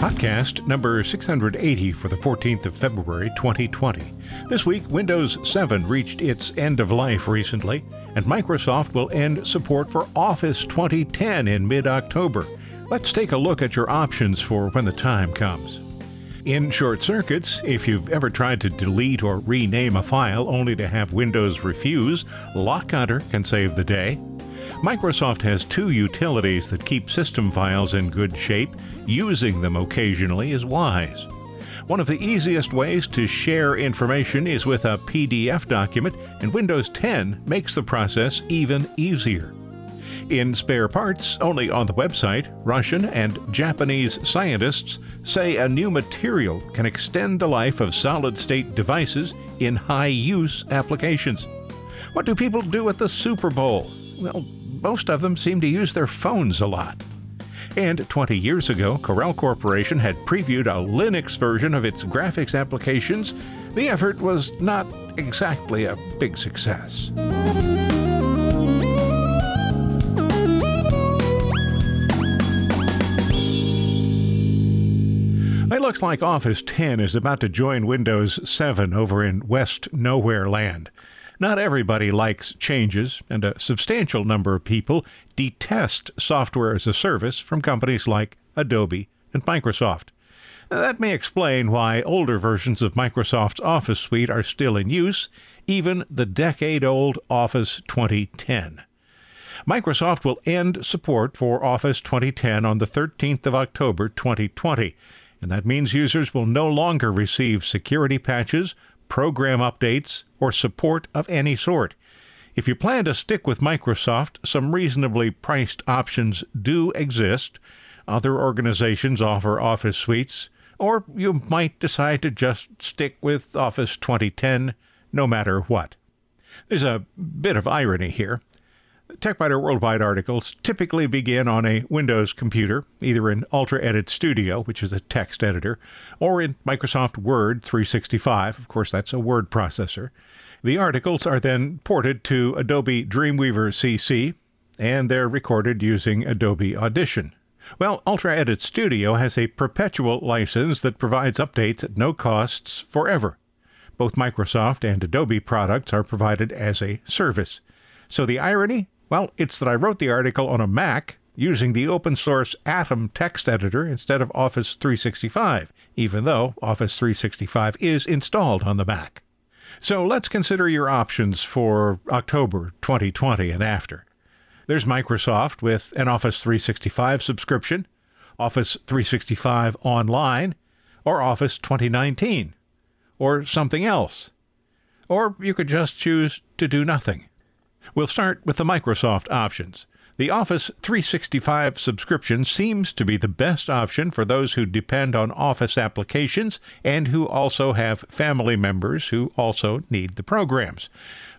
Podcast number 680 for the 14th of February 2020. This week, Windows 7 reached its end of life recently, and Microsoft will end support for Office 2010 in mid-October. Let's take a look at your options for when the time comes. In short circuits, if you've ever tried to delete or rename a file only to have Windows refuse, LockHunter can save the day. Microsoft has two utilities that keep system files in good shape. Using them occasionally is wise. One of the easiest ways to share information is with a PDF document, and Windows 10 makes the process even easier. In spare parts, only on the website, Russian and Japanese scientists say a new material can extend the life of solid-state devices in high-use applications. What do people do at the Super Bowl? Well, most of them seem to use their phones a lot. And 20 years ago, Corel Corporation had previewed a Linux version of its graphics applications. The effort was not exactly a big success. It looks like Office 10 is about to join Windows 7 over in West Nowhere Land. Not everybody likes changes, and a substantial number of people detest software as a service from companies like Adobe and Microsoft. That may explain why older versions of Microsoft's Office suite are still in use, even the decade-old Office 2010. Microsoft will end support for Office 2010 on the 13th of October 2020, and that means users will no longer receive security patches, program updates, or support of any sort. If you plan to stick with Microsoft, some reasonably priced options do exist. Other organizations offer Office suites, or you might decide to just stick with Office 2010, no matter what. There's a bit of irony here. TechBiter Worldwide articles typically begin on a Windows computer, either in UltraEdit Studio, which is a text editor, or in Microsoft Word 365. Of course, that's a word processor. The articles are then ported to Adobe Dreamweaver CC, and they're recorded using Adobe Audition. Well, UltraEdit Studio has a perpetual license that provides updates at no costs forever. Both Microsoft and Adobe products are provided as a service. So the irony? Well, it's that I wrote the article on a Mac using the open-source Atom text editor instead of Office 365, even though Office 365 is installed on the Mac. So let's consider your options for October 2020 and after. There's Microsoft with an Office 365 subscription, Office 365 Online, or Office 2019, or something else. Or you could just choose to do nothing. We'll start with the Microsoft options. The Office 365 subscription seems to be the best option for those who depend on Office applications and who also have family members who also need the programs.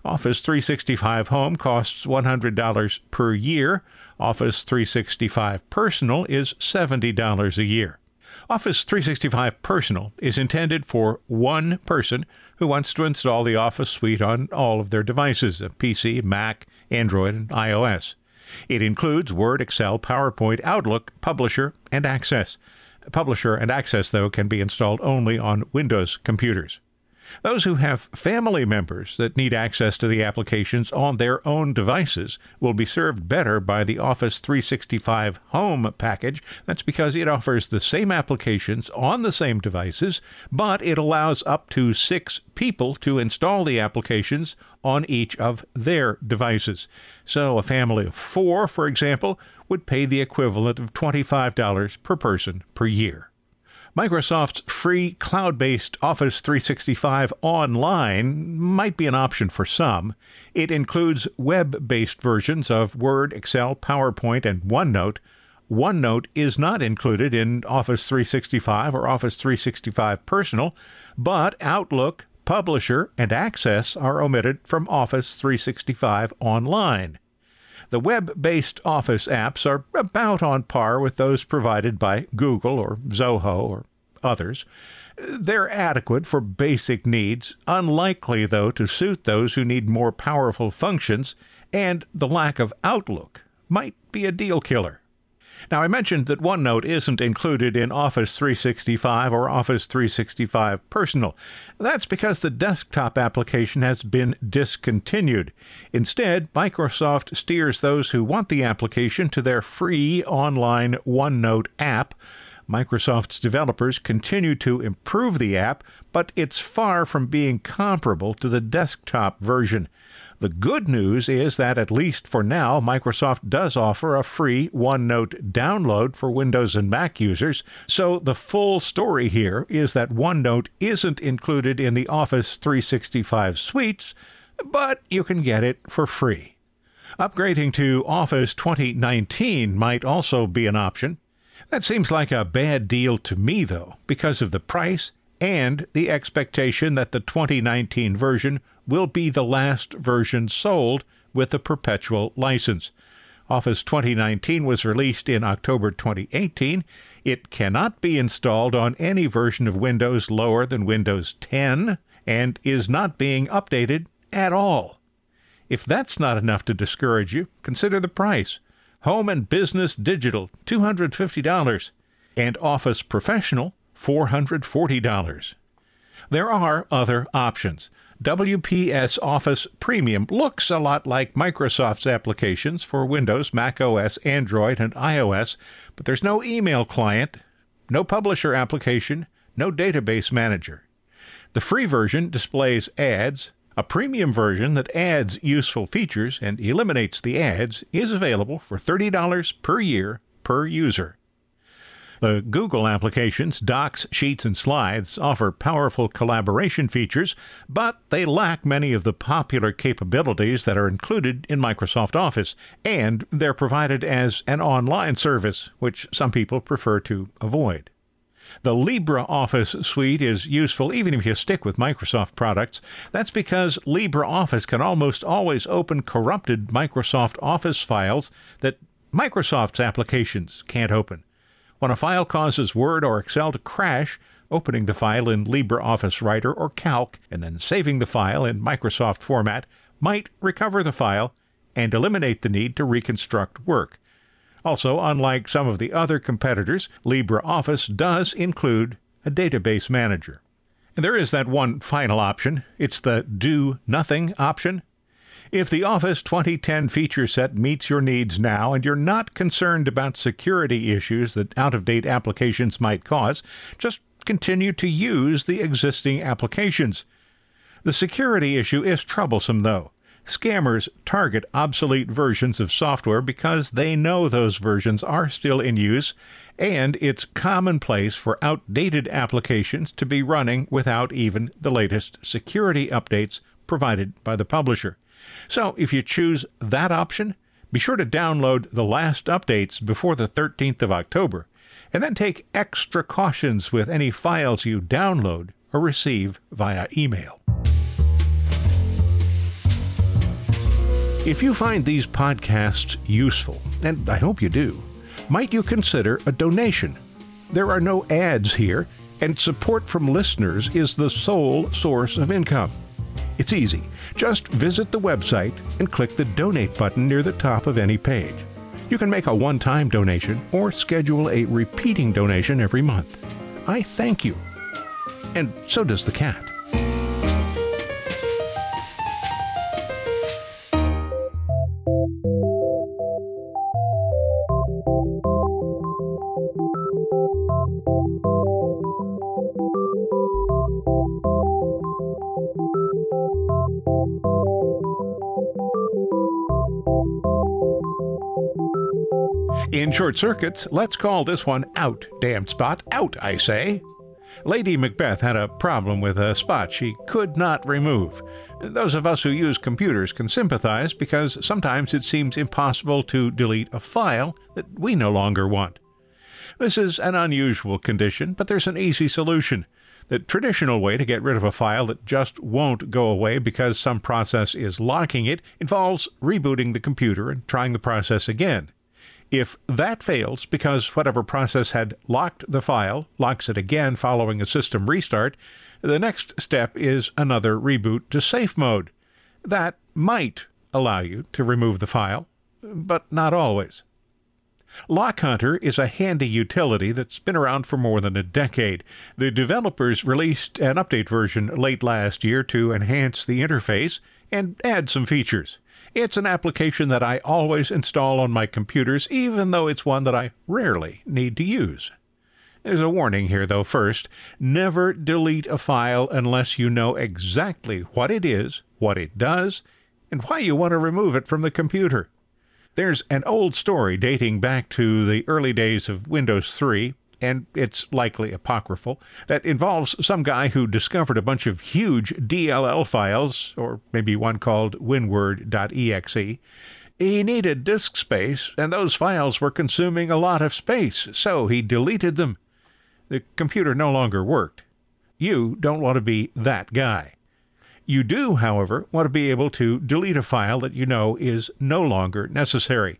Office 365 Home costs $100 per year. Office 365 Personal is $70 a year. Office 365 Personal is intended for one person who wants to install the Office suite on all of their devices, a PC, Mac, Android, and iOS. It includes Word, Excel, PowerPoint, Outlook, Publisher, and Access. Publisher and Access, though, can be installed only on Windows computers. Those who have family members that need access to the applications on their own devices will be served better by the Office 365 Home package. That's because it offers the same applications on the same devices, but it allows up to 6 people to install the applications on each of their devices. So a family of 4, for example, would pay the equivalent of $25 per person per year. Microsoft's free cloud-based Office 365 Online might be an option for some. It includes web-based versions of Word, Excel, PowerPoint, and OneNote. OneNote is not included in Office 365 or Office 365 Personal, but Outlook, publisher, and access are omitted from Office 365 Online. The web-based Office apps are about on par with those provided by Google or Zoho or others. They're adequate for basic needs, unlikely, though, to suit those who need more powerful functions, and the lack of Outlook might be a deal killer. Now, I mentioned that OneNote isn't included in Office 365 or Office 365 Personal. That's because the desktop application has been discontinued. Instead, Microsoft steers those who want the application to their free online OneNote app. Microsoft's developers continue to improve the app, but it's far from being comparable to the desktop version. The good news is that, at least for now, Microsoft does offer a free OneNote download for Windows and Mac users, so the full story here is that OneNote isn't included in the Office 365 suites, but you can get it for free. Upgrading to Office 2019 might also be an option. That seems like a bad deal to me, though, because of the price and the expectation that the 2019 version will be the last version sold with a perpetual license. Office 2019 was released in October 2018. It cannot be installed on any version of Windows lower than Windows 10 and is not being updated at all. If that's not enough to discourage you, consider the price. Home and Business Digital, $250, and Office Professional, $440. There are other options. WPS Office Premium looks a lot like Microsoft's applications for Windows, Mac OS, Android, and iOS, but there's no email client, no publisher application, no database manager. The free version displays ads. A premium version that adds useful features and eliminates the ads is available for $30 per year per user. The Google applications, Docs, Sheets, and Slides, offer powerful collaboration features, but they lack many of the popular capabilities that are included in Microsoft Office, and they're provided as an online service, which some people prefer to avoid. The LibreOffice suite is useful even if you stick with Microsoft products. That's because LibreOffice can almost always open corrupted Microsoft Office files that Microsoft's applications can't open. When a file causes Word or Excel to crash, opening the file in LibreOffice Writer or Calc and then saving the file in Microsoft format might recover the file and eliminate the need to reconstruct work. Also, unlike some of the other competitors, LibreOffice does include a database manager. And there is that one final option. It's the do nothing option. If the Office 2010 feature set meets your needs now and you're not concerned about security issues that out-of-date applications might cause, just continue to use the existing applications. The security issue is troublesome, though. Scammers target obsolete versions of software because they know those versions are still in use, and it's commonplace for outdated applications to be running without even the latest security updates provided by the publisher. So if you choose that option, be sure to download the last updates before the 13th of October, and then take extra cautions with any files you download or receive via email. If you find these podcasts useful, and I hope you do, might you consider a donation? There are no ads here, and support from listeners is the sole source of income. It's easy. Just visit the website and click the Donate button near the top of any page. You can make a one-time donation or schedule a repeating donation every month. I thank you. And so does the cat. In Short Circuits, let's call this one out, damned spot, out, I say. Lady Macbeth had a problem with a spot she could not remove. Those of us who use computers can sympathize because sometimes it seems impossible to delete a file that we no longer want. This is an unusual condition, but there's an easy solution. The traditional way to get rid of a file that just won't go away because some process is locking it involves rebooting the computer and trying the process again. If that fails because whatever process had locked the file locks it again following a system restart, the next step is another reboot to safe mode. That might allow you to remove the file, but not always. LockHunter is a handy utility that's been around for more than a decade. The developers released an update version late last year to enhance the interface and add some features. It's an application that I always install on my computers, even though it's one that I rarely need to use. There's a warning here, though, first. Never delete a file unless you know exactly what it is, what it does, and why you want to remove it from the computer. There's an old story dating back to the early days of Windows 3, and it's likely apocryphal, that involves some guy who discovered a bunch of huge DLL files, or maybe one called winword.exe. He needed disk space, and those files were consuming a lot of space, so he deleted them. The computer no longer worked. You don't want to be that guy. You do, however, want to be able to delete a file that you know is no longer necessary.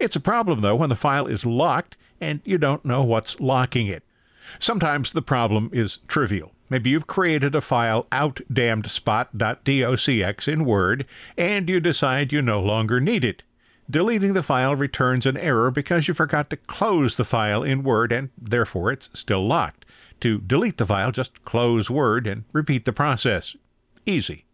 It's a problem, though, when the file is locked and you don't know what's locking it. Sometimes the problem is trivial. Maybe you've created a file outdamnedspot.docx in Word, and you decide you no longer need it. Deleting the file returns an error because you forgot to close the file in Word, and therefore it's still locked. To delete the file, just close Word and repeat the process. Easy.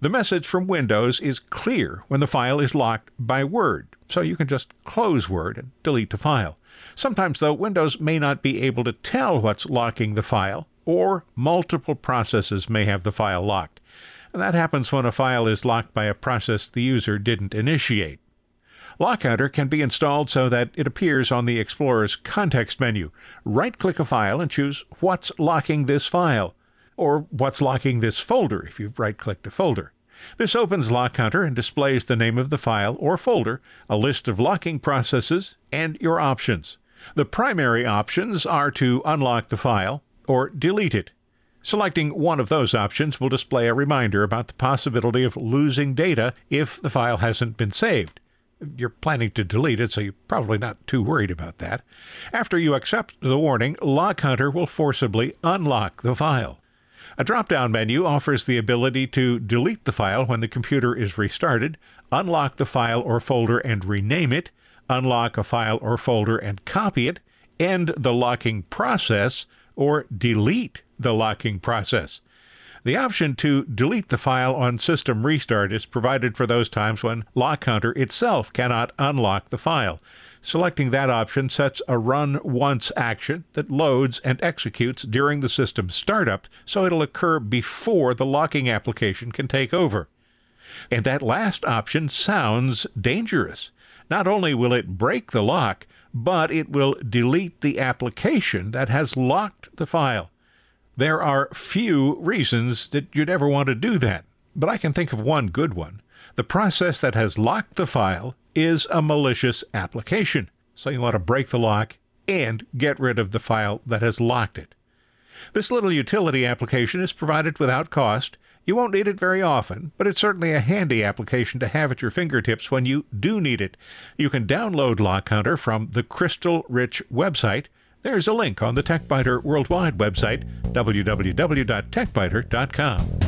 The message from Windows is clear when the file is locked by Word, so you can just close Word and delete the file. Sometimes, though, Windows may not be able to tell what's locking the file, or multiple processes may have the file locked. And that happens when a file is locked by a process the user didn't initiate. LockHunter can be installed so that it appears on the Explorer's context menu. Right-click a file and choose What's Locking This File, or What's Locking This Folder if you've right-clicked a folder. This opens LockHunter and displays the name of the file or folder, a list of locking processes, and your options. The primary options are to unlock the file or delete it. Selecting one of those options will display a reminder about the possibility of losing data if the file hasn't been saved. You're planning to delete it, so you're probably not too worried about that. After you accept the warning, LockHunter will forcibly unlock the file. A drop-down menu offers the ability to delete the file when the computer is restarted, unlock the file or folder and rename it, unlock a file or folder and copy it, end the locking process, or delete the locking process. The option to delete the file on system restart is provided for those times when LockHunter itself cannot unlock the file. Selecting that option sets a run once action that loads and executes during the system startup, so it'll occur before the locking application can take over. And that last option sounds dangerous. Not only will it break the lock, but it will delete the application that has locked the file. There are few reasons that you'd ever want to do that, but I can think of one good one. The process that has locked the file is a malicious application, so you want to break the lock and get rid of the file that has locked it. This little utility application is provided without cost. You won't need it very often, but it's certainly a handy application to have at your fingertips when you do need it. You can download LockHunter from the Crystal Rich website. There's a link on the TechBiter Worldwide website, www.techbiter.com.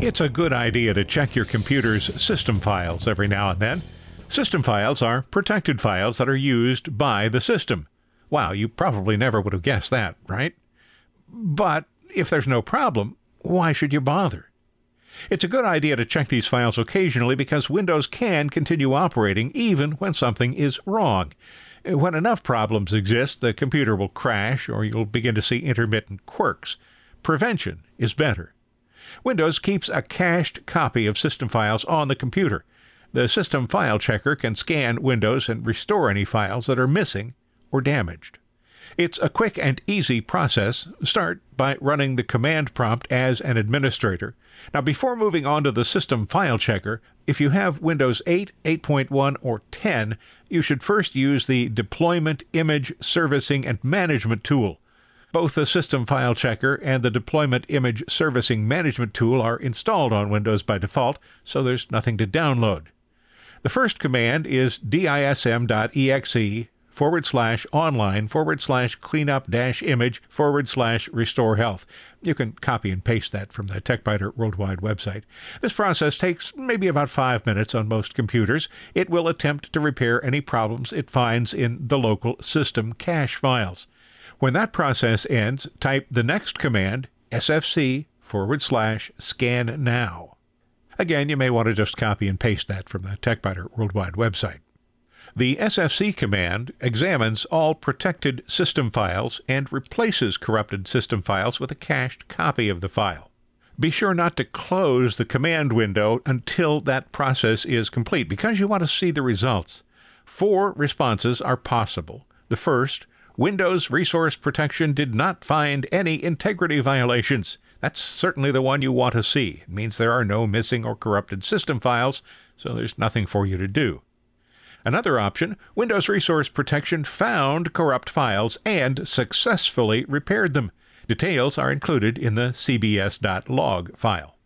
It's a good idea to check your computer's system files every now and then. System files are protected files that are used by the system. Wow, you probably never would have guessed that, right? But if there's no problem, why should you bother? It's a good idea to check these files occasionally because Windows can continue operating even when something is wrong. When enough problems exist, the computer will crash or you'll begin to see intermittent quirks. Prevention is better. Windows keeps a cached copy of system files on the computer. The system file checker can scan Windows and restore any files that are missing or damaged. It's a quick and easy process. Start by running the command prompt as an administrator. Now, before moving on to the system file checker, if you have Windows 8, 8.1, or 10, you should first use the Deployment, Image, Servicing, and Management tool. Both the System File Checker and the Deployment Image Servicing Management tool are installed on Windows by default, so there's nothing to download. The first command is dism.exe/online/cleanup-image/restorehealth. You can copy and paste that from the TechBiter Worldwide website. This process takes maybe about 5 minutes on most computers. It will attempt to repair any problems it finds in the local system cache files. When that process ends, type the next command, sfc/scan now. Again, you may want to just copy and paste that from the TechBiter Worldwide website. The sfc command examines all protected system files and replaces corrupted system files with a cached copy of the file. Be sure not to close the command window until that process is complete, because you want to see the results. 4 responses are possible. The first, Windows Resource Protection did not find any integrity violations. That's certainly the one you want to see. It means there are no missing or corrupted system files, so there's nothing for you to do. Another option, Windows Resource Protection found corrupt files and successfully repaired them. Details are included in the CBS.log file.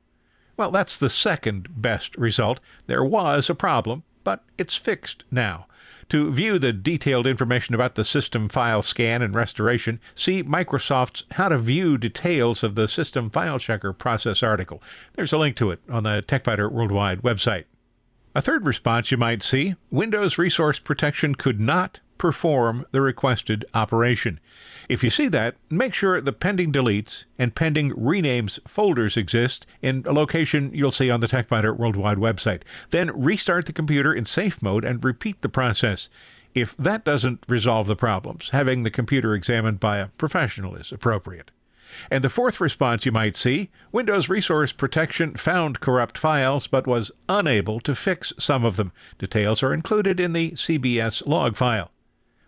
Well, that's the second best result. There was a problem, but it's fixed now. To view the detailed information about the system file scan and restoration, see Microsoft's How to View Details of the System File Checker Process article. There's a link to it on the TechBiter Worldwide website. A third response you might see, Windows Resource Protection could not perform the requested operation. If you see that, make sure the pending deletes and pending renames folders exist in a location you'll see on the TechBiter Worldwide website. Then restart the computer in safe mode and repeat the process. If that doesn't resolve the problems, having the computer examined by a professional is appropriate. And the fourth response you might see, Windows Resource Protection found corrupt files but was unable to fix some of them. Details are included in the CBS.log file.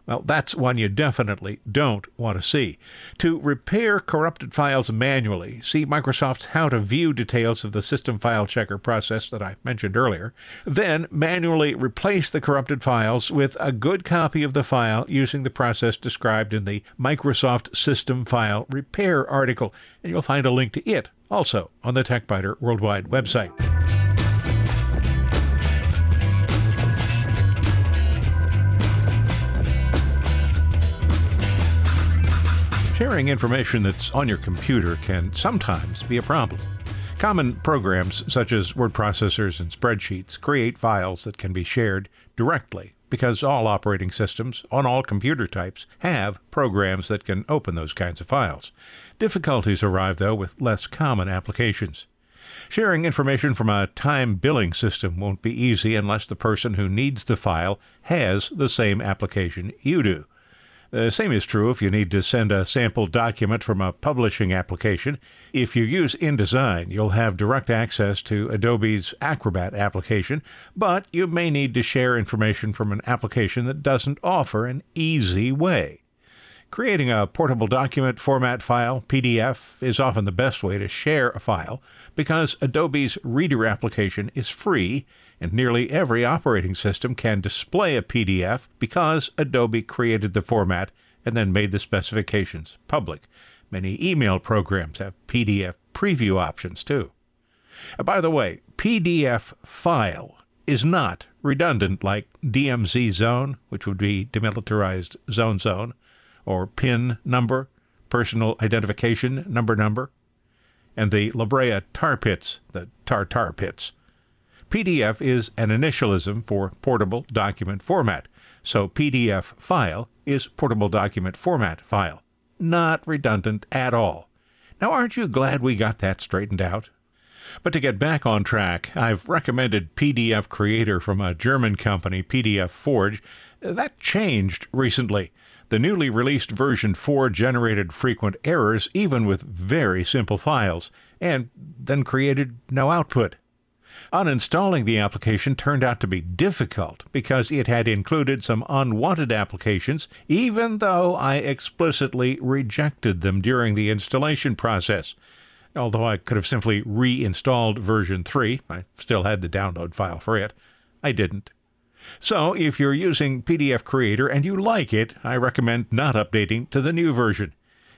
Well, that's one you definitely don't want to see. To repair corrupted files manually, see Microsoft's How to View Details of the System File Checker process that I mentioned earlier. Then manually replace the corrupted files with a good copy of the file using the process described in the Microsoft System File Repair article. And you'll find a link to it also on the TechBiter Worldwide website. Sharing information that's on your computer can sometimes be a problem. Common programs such as word processors and spreadsheets create files that can be shared directly because all operating systems on all computer types have programs that can open those kinds of files. Difficulties arrive, though, with less common applications. Sharing information from a time billing system won't be easy unless the person who needs the file has the same application you do. The same is true if you need to send a sample document from a publishing application. If you use InDesign, you'll have direct access to Adobe's Acrobat application, but you may need to share information from an application that doesn't offer an easy way. Creating a portable document format file, PDF, is often the best way to share a file because Adobe's Reader application is free and nearly every operating system can display a PDF because Adobe created the format and then made the specifications public. Many email programs have PDF preview options too. By the way, PDF file is not redundant like DMZ zone, which would be demilitarized zone, or PIN number, personal identification number, and the La Brea tar pits, the tar pits. PDF is an initialism for portable document format, so PDF file is portable document format file. Not redundant at all. Now, aren't you glad we got that straightened out? But to get back on track, I've recommended PDF Creator from a German company, PDF Forge. That changed recently. The newly released version 4 generated frequent errors, even with very simple files, and then created no output. Uninstalling the application turned out to be difficult because it had included some unwanted applications, even though I explicitly rejected them during the installation process. Although I could have simply reinstalled version 3, I still had the download file for it. I didn't. So if you're using PDF Creator and you like it, I recommend not updating to the new version.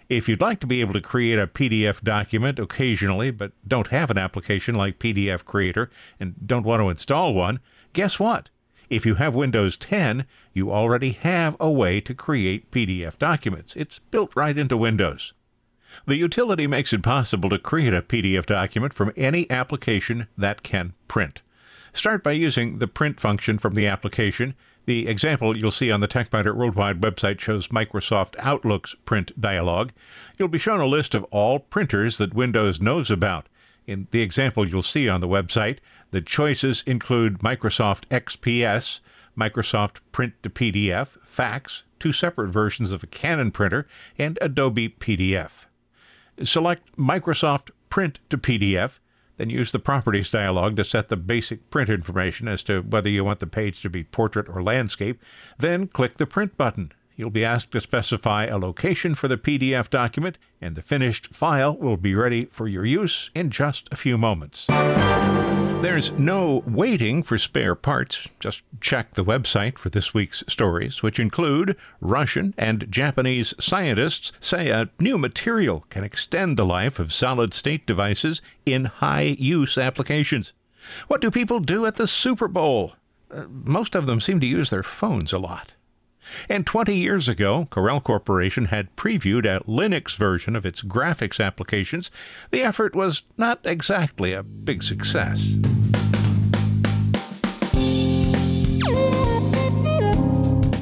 If you'd like to be able to create a PDF document occasionally, but don't have an application like PDF Creator and don't want to install one, guess what? If you have Windows 10, you already have a way to create PDF documents. It's built right into Windows. The utility makes it possible to create a PDF document from any application that can print. Start by using the print function from the application. The example you'll see on the TechBiter Worldwide website shows Microsoft Outlook's print dialog. You'll be shown a list of all printers that Windows knows about. In the example you'll see on the website, the choices include Microsoft XPS, Microsoft Print to PDF, fax, two separate versions of a Canon printer, and Adobe PDF. Select Microsoft Print to PDF, then use the Properties dialog to set the basic print information as to whether you want the page to be portrait or landscape, then click the Print button. You'll be asked to specify a location for the PDF document, and the finished file will be ready for your use in just a few moments. There's no waiting for spare parts. Just check the website for this week's stories, which include Russian and Japanese scientists say a new material can extend the life of solid-state devices in high-use applications. What do people do at the Super Bowl? Most of them seem to use their phones a lot. And 20 years ago, Corel Corporation had previewed a Linux version of its graphics applications. The effort was not exactly a big success.